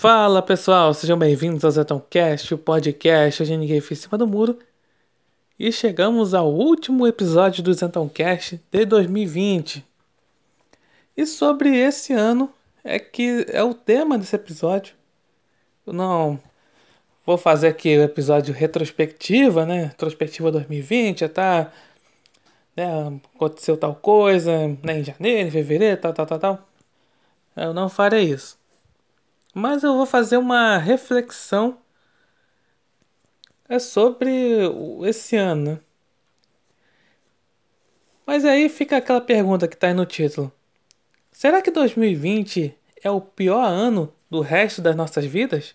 Fala pessoal, sejam bem-vindos ao Isentão Cast, o podcast onde ninguém fica em cima do muro. E chegamos ao último episódio do Isentão Cast de 2020. E sobre esse ano é que é o tema desse episódio. Eu não vou fazer aqui o episódio retrospectiva, né? Retrospectiva 2020, já tá, né? Aconteceu tal coisa, né? Em janeiro, em fevereiro, tal. Eu não farei isso. Mas eu vou fazer uma reflexão sobre esse ano, né? Mas aí fica aquela pergunta que está aí no título. Será que 2020 é o pior ano do resto das nossas vidas?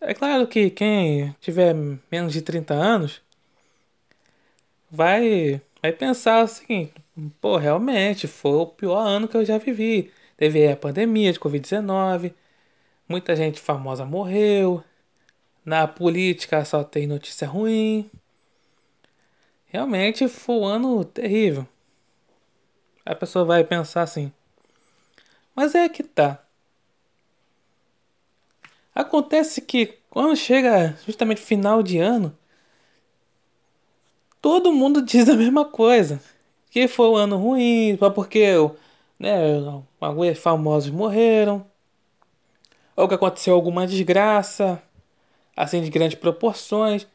É claro que quem tiver menos de 30 anos vai pensar assim, pô, realmente foi o pior ano que eu já vivi. Teve a pandemia de COVID-19. Muita gente famosa morreu. Na política só tem notícia ruim. Realmente foi um ano terrível. A pessoa vai pensar assim. Mas é que tá. Acontece que quando chega justamente final de ano, todo mundo diz a mesma coisa. Que foi um ano ruim, só porque alguns famosos morreram. Ou que aconteceu alguma desgraça, assim, de grandes proporções.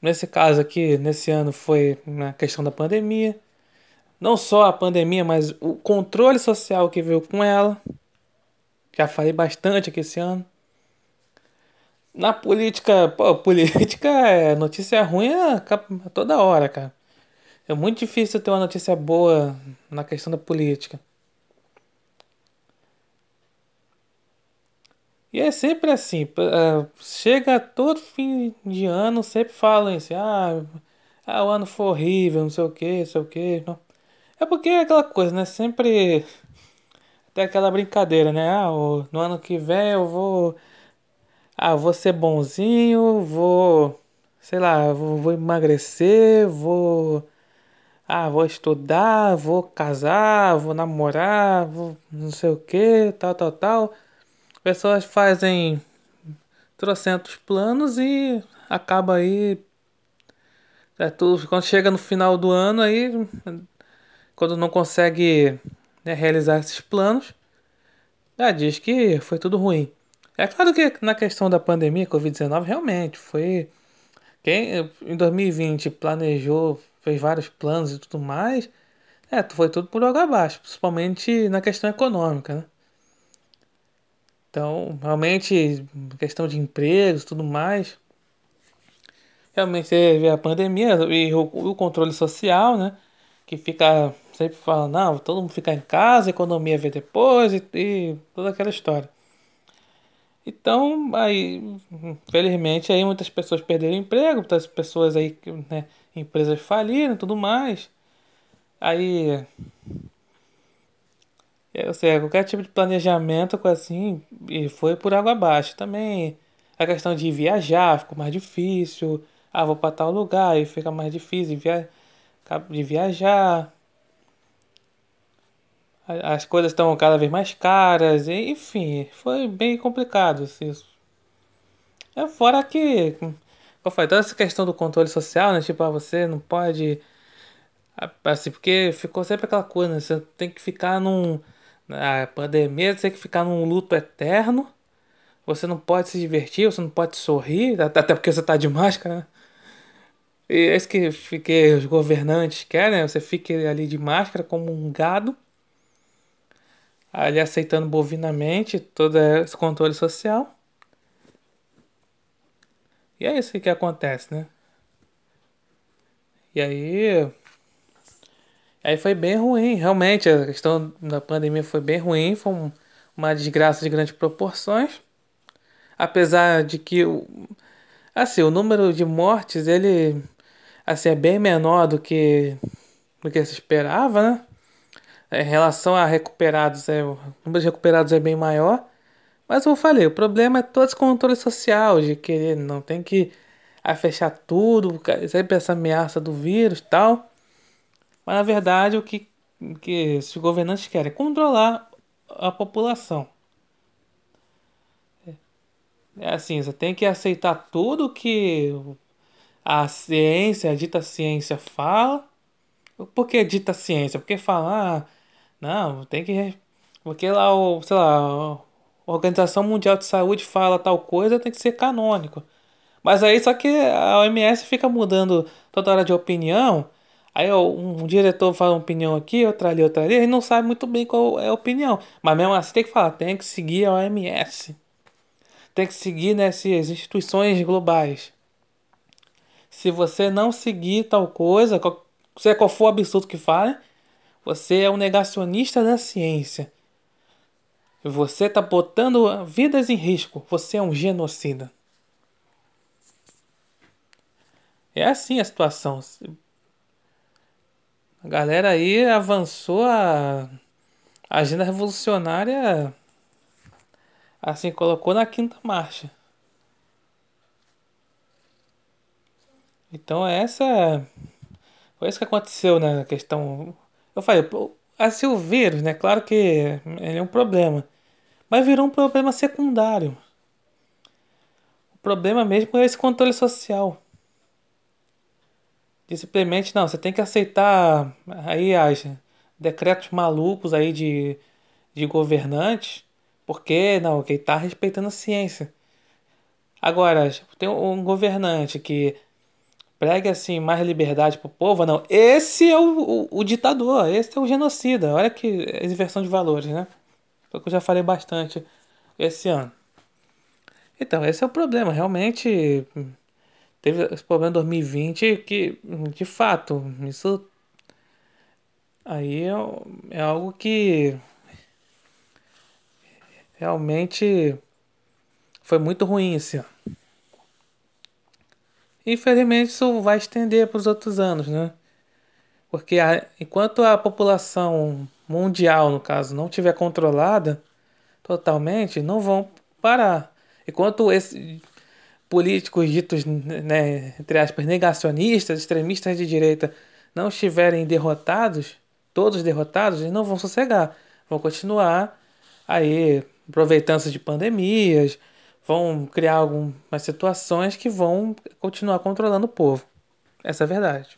Nesse caso aqui, nesse ano, foi na questão da pandemia. Não só a pandemia, mas o controle social que veio com ela. Já falei bastante aqui esse ano. Na política, política é notícia ruim a toda hora, cara. É muito difícil ter uma notícia boa na questão da política. E é sempre assim, chega todo fim de ano, sempre falam assim, o ano foi horrível, não sei o que. É porque é aquela coisa, né, sempre tem aquela brincadeira, né, no ano que vem eu vou ser bonzinho, vou emagrecer, vou estudar, vou casar, vou namorar, vou não sei o que, tal. Pessoas fazem trocentos planos e acaba aí. É tudo, quando chega no final do ano, aí quando não consegue, né, realizar esses planos, já diz que foi tudo ruim. É claro que na questão da pandemia, Covid-19, realmente foi. Quem em 2020 planejou, fez vários planos e tudo mais, foi tudo por água abaixo, principalmente na questão econômica, né? Então, realmente, questão de empregos e tudo mais. Realmente, teve a pandemia e o controle social, né? Que fica sempre falando, não, todo mundo fica em casa, a economia vem depois e toda aquela história. Então, aí, infelizmente, aí muitas pessoas perderam emprego, muitas pessoas aí, né, empresas faliram e tudo mais. Aí, ou seja, qualquer tipo de planejamento assim e foi por água abaixo também. A questão de viajar ficou mais difícil. Vou para tal lugar e fica mais difícil de viajar. As coisas estão cada vez mais caras. Enfim, foi bem complicado isso. É fora que, como eu falei, toda essa questão do controle social, né? Tipo, você não pode... Assim, porque ficou sempre aquela coisa, né? Você tem que ficar num... A pandemia, você tem que ficar num luto eterno. Você não pode se divertir, você não pode sorrir, até porque você tá de máscara, né? E é isso que os governantes querem, né? Você fique ali de máscara como um gado, ali aceitando bovinamente todo esse controle social. E é isso que acontece, né? E aí foi bem ruim, realmente, a questão da pandemia foi bem ruim, foi uma desgraça de grandes proporções. Apesar de que o número de mortes, ele assim, é bem menor do que se esperava, né? Em relação a recuperados, o número de recuperados é bem maior. Mas eu falei, o problema é todo esse controle social, de que não tem que fechar tudo, sempre essa ameaça do vírus e tal. Mas, na verdade, o que os governantes querem é controlar a população. É assim, você tem que aceitar tudo que a ciência, a dita ciência fala. Por que dita ciência? Porque falar... Não, tem que... Porque lá, sei lá, a Organização Mundial de Saúde fala tal coisa, tem que ser canônico. Mas aí só que a OMS fica mudando toda hora de opinião. Aí um diretor fala uma opinião aqui, outra ali, e não sabe muito bem qual é a opinião. Mas mesmo assim tem que falar, tem que seguir a OMS. Tem que seguir nessas instituições globais. Se você não seguir tal coisa, seja qual for o absurdo que fale, você é um negacionista da ciência. Você está botando vidas em risco. Você é um genocida. É assim a situação. A galera aí avançou a agenda revolucionária, assim, colocou na quinta marcha. Então foi isso que aconteceu na questão. Eu falei, assim, o vírus, né? Claro que ele é um problema, mas virou um problema secundário. O problema mesmo é esse controle social. De simplesmente, não, você tem que aceitar aí as decretos malucos aí de governantes, porque não, quem está respeitando a ciência. Agora, tem um governante que pregue assim mais liberdade pro povo, não, esse é o ditador, esse é o genocida. Olha que inversão de valores, né? Só que eu já falei bastante esse ano. Então, esse é o problema, realmente. Teve esse problema em 2020 que, de fato, isso aí é algo que realmente foi muito ruim esse ano. Infelizmente, isso vai estender para os outros anos, né? Porque enquanto a população mundial, no caso, não estiver controlada totalmente, não vão parar. Enquanto esse... políticos ditos, né, entre aspas, negacionistas, extremistas de direita, não estiverem derrotados, todos derrotados, eles não vão sossegar. Vão continuar aí aproveitando-se de pandemias, vão criar algumas situações que vão continuar controlando o povo. Essa é a verdade.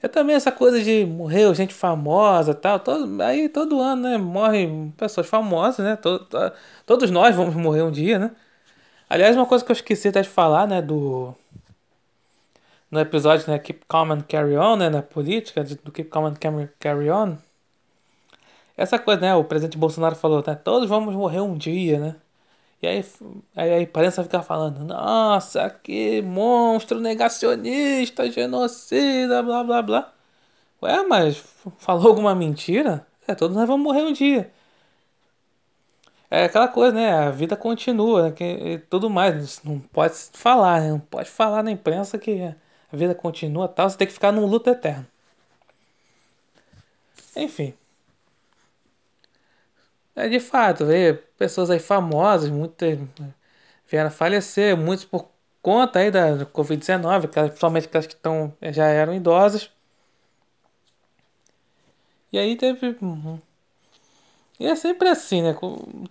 É também essa coisa de morreu gente famosa e tal. Aí todo ano, né? Morrem pessoas famosas, né? Todos nós vamos morrer um dia, né? Aliás, uma coisa que eu esqueci até de falar, né? No episódio, né? Keep Calm and Carry On, né? Na política, do Keep Calm and Carry On. Essa coisa, né? O presidente Bolsonaro falou, né? Todos vamos morrer um dia, né? E aí a imprensa fica falando, nossa, que monstro negacionista, genocida, blá, blá, blá. Ué, mas falou alguma mentira? Todos nós vamos morrer um dia. É aquela coisa, né? A vida continua, né? E tudo mais. Não pode falar, né? Não pode falar na imprensa que a vida continua e tal. Você tem que ficar num luto eterno. Enfim. É, de fato, veio pessoas aí famosas, muitas vieram a falecer, muitos por conta aí da Covid-19, principalmente aquelas que já eram idosas. E aí teve... E é sempre assim, né?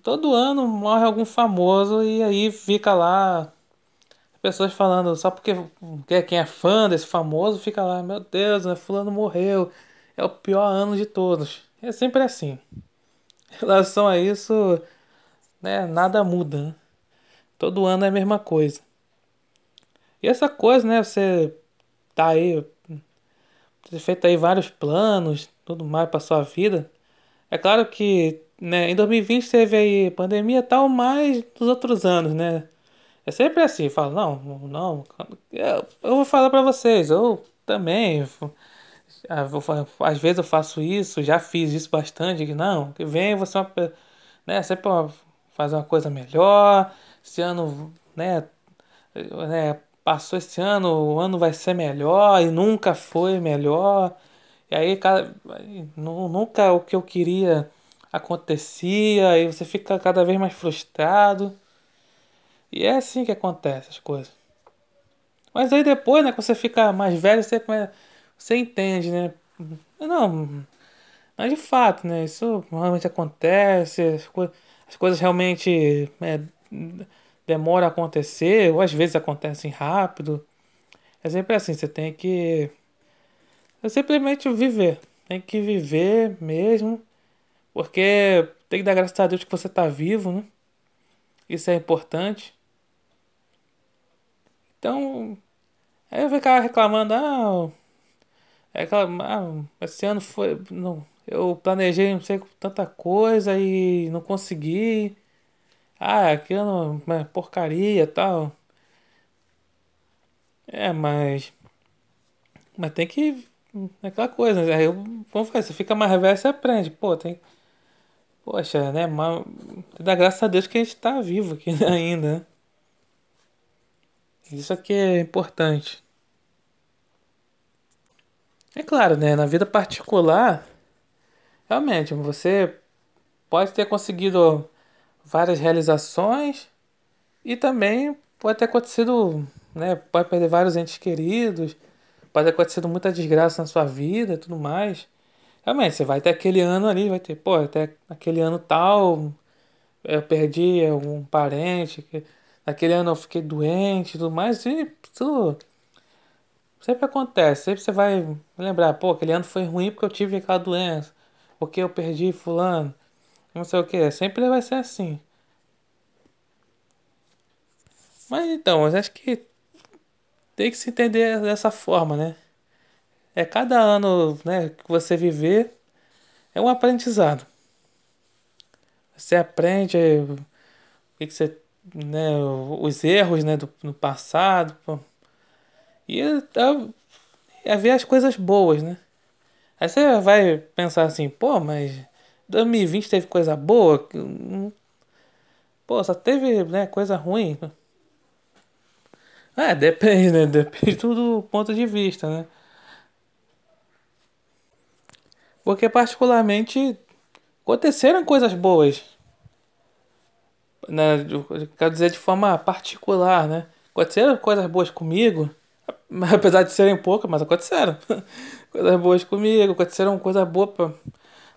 Todo ano morre algum famoso e aí fica lá pessoas falando, só porque quem é fã desse famoso fica lá, meu Deus, né? Fulano morreu, é o pior ano de todos. É sempre assim. Em relação a isso, né, nada muda, né? Todo ano é a mesma coisa. E essa coisa, né, você tá aí, você feito aí vários planos, tudo mais pra sua vida. É claro que, né, em 2020 teve aí pandemia e tal, mais dos outros anos, né? É sempre assim, fala, não, eu vou falar pra vocês, eu também... Às vezes eu faço isso, já fiz isso bastante. Não, que vem você, né, sempre fazer uma coisa melhor. Esse ano, né, passou esse ano, o ano vai ser melhor e nunca foi melhor. E aí, nunca o que eu queria acontecia e você fica cada vez mais frustrado. E é assim que acontece as coisas. Mas aí depois, né, quando você fica mais velho, você começa... Você entende, né? Não, mas de fato, né? Isso realmente acontece. as coisas realmente demoram a acontecer, ou às vezes acontecem rápido. É sempre assim, você tem que simplesmente viver. Tem que viver mesmo, porque tem que dar graças a Deus que você está vivo, né? Isso é importante. Então, aí eu ficava reclamando, esse ano foi... Não, eu planejei não sei tanta coisa e não consegui. Aqui ano é porcaria e tal. Mas tem que... É aquela coisa, né? Como faz? Você fica mais velho, você aprende. Poxa, né? Dá graças a Deus que a gente tá vivo aqui ainda, né? Isso aqui é importante. É claro, né? Na vida particular, realmente, você pode ter conseguido várias realizações e também pode ter acontecido, né? Pode perder vários entes queridos, pode ter acontecido muita desgraça na sua vida e tudo mais. Realmente, você vai ter aquele ano ali, vai ter, até aquele ano tal, eu perdi algum parente, naquele ano eu fiquei doente e tudo mais, e tudo sempre acontece, sempre você vai lembrar, aquele ano foi ruim porque eu tive aquela doença, porque eu perdi fulano, não sei o que, sempre vai ser assim. Mas então, eu acho que tem que se entender dessa forma, né? Cada ano, né, que você viver é um aprendizado. Você aprende o que você, né, os erros, né, no passado. E ver as coisas boas, né? Aí você vai pensar assim, mas 2020 teve coisa boa? Só teve, né, coisa ruim. Depende, né? Depende do ponto de vista, né? Porque particularmente aconteceram coisas boas, né? Quero dizer de forma particular, né? Aconteceram coisas boas comigo, apesar de serem poucas, mas aconteceram. Coisas boas comigo, aconteceram coisas boas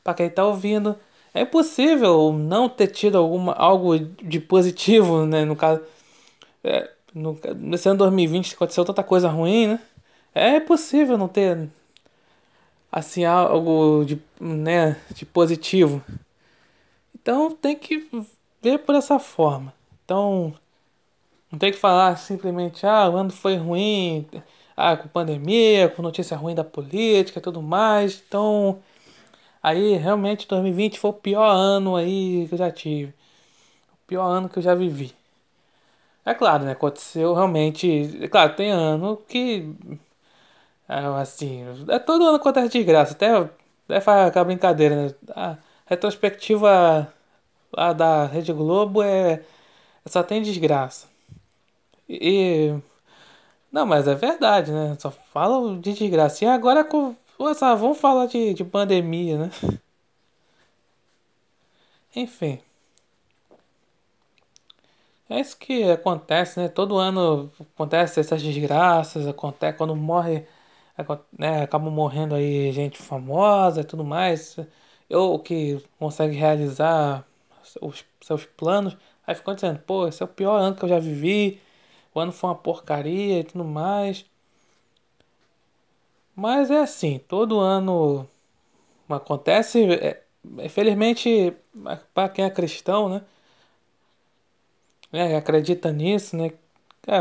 para quem tá ouvindo. É impossível não ter tido algo de positivo, né? No caso, nesse ano 2020 aconteceu tanta coisa ruim, né? É impossível não ter... assim, algo de, né, de positivo. Então tem que ver por essa forma. Então não tem que falar simplesmente, o ano foi ruim, com pandemia, com notícia ruim da política e tudo mais. Então aí realmente 2020 foi o pior ano aí que eu já tive. O pior ano que eu já vivi. É claro, né? Aconteceu realmente... É claro, tem ano que... assim, todo ano acontece desgraça, até faz aquela brincadeira, né? A retrospectiva lá da Rede Globo só tem desgraça. Não, mas é verdade, né? Só falam de desgraça. E agora vamos falar de pandemia, né? Enfim. É isso que acontece, né? Todo ano acontece essas desgraças, acontece quando morre... né, acabam morrendo aí gente famosa e tudo mais, ou que consegue realizar os seus planos, aí ficam dizendo, esse é o pior ano que eu já vivi, o ano foi uma porcaria e tudo mais. Mas é assim, todo ano acontece, felizmente para quem é cristão, né, acredita nisso, né,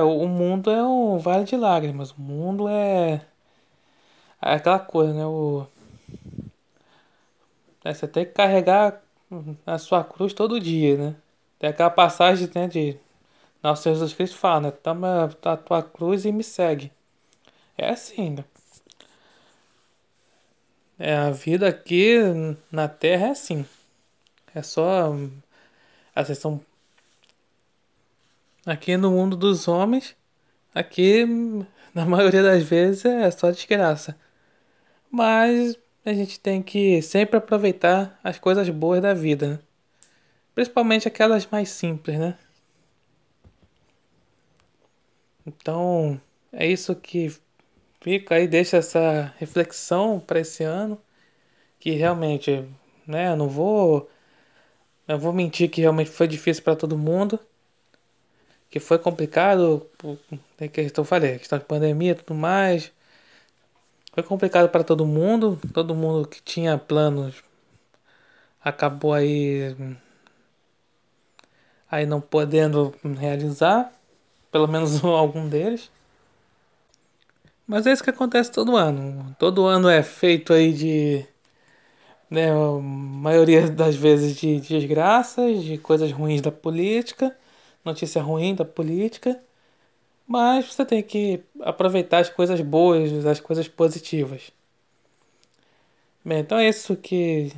o mundo é um vale de lágrimas, o mundo é aquela coisa, né? Você tem que carregar a sua cruz todo dia, né? Tem aquela passagem, né, de nosso Senhor Jesus Cristo fala, né? Toma a tua cruz e me segue. É assim, né? A vida aqui na Terra é assim. É só... Assim, são... Aqui no mundo dos homens, aqui, na maioria das vezes, é só desgraça. Mas a gente tem que sempre aproveitar as coisas boas da vida, né? Principalmente aquelas mais simples, né? Então, é isso que fica aí, deixa essa reflexão para esse ano. Que realmente, né, eu não vou Eu vou mentir que realmente foi difícil para todo mundo, que foi complicado, tem questão, falei, questão de pandemia e tudo mais. Foi complicado para todo mundo que tinha planos acabou aí não podendo realizar, pelo menos algum deles. Mas é isso que acontece todo ano. Todo ano é feito aí de, né, a maioria das vezes de desgraças, de coisas ruins da política, notícia ruim da política. Mas você tem que aproveitar as coisas boas, as coisas positivas. Bem, então é isso que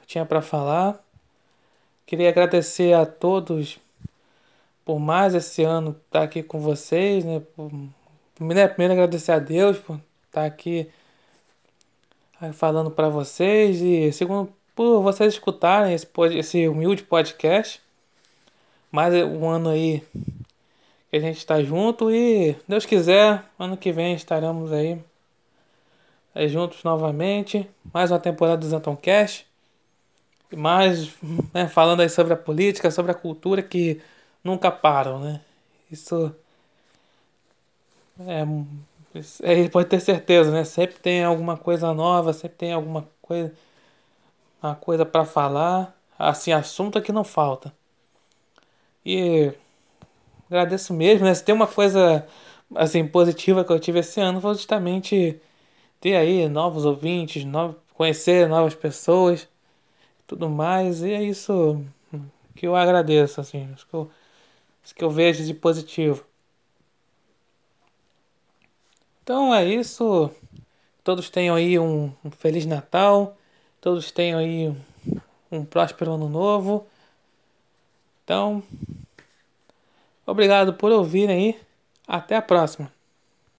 eu tinha para falar. Queria agradecer a todos por mais esse ano estar aqui com vocês, né? Primeiro agradecer a Deus por estar aqui falando para vocês e segundo por vocês escutarem esse humilde podcast. Mais um ano aí que a gente está junto e, Deus quiser, ano que vem estaremos aí juntos novamente. Mais uma temporada do Isentão Cast. E mais, né, falando aí sobre a política, sobre a cultura que nunca param, né? Isso... pode ter certeza, né? Sempre tem alguma coisa nova, sempre tem alguma coisa, uma coisa para falar. Assim, assunto aqui não falta. E agradeço mesmo, né? Se tem uma coisa assim positiva que eu tive esse ano, foi justamente ter aí novos ouvintes, conhecer novas pessoas, tudo mais. E é isso que eu agradeço, assim, isso que eu vejo de positivo. Então é isso, todos tenham aí um Feliz Natal, todos tenham aí um próspero Ano Novo. Então, obrigado por ouvirem aí, até a próxima.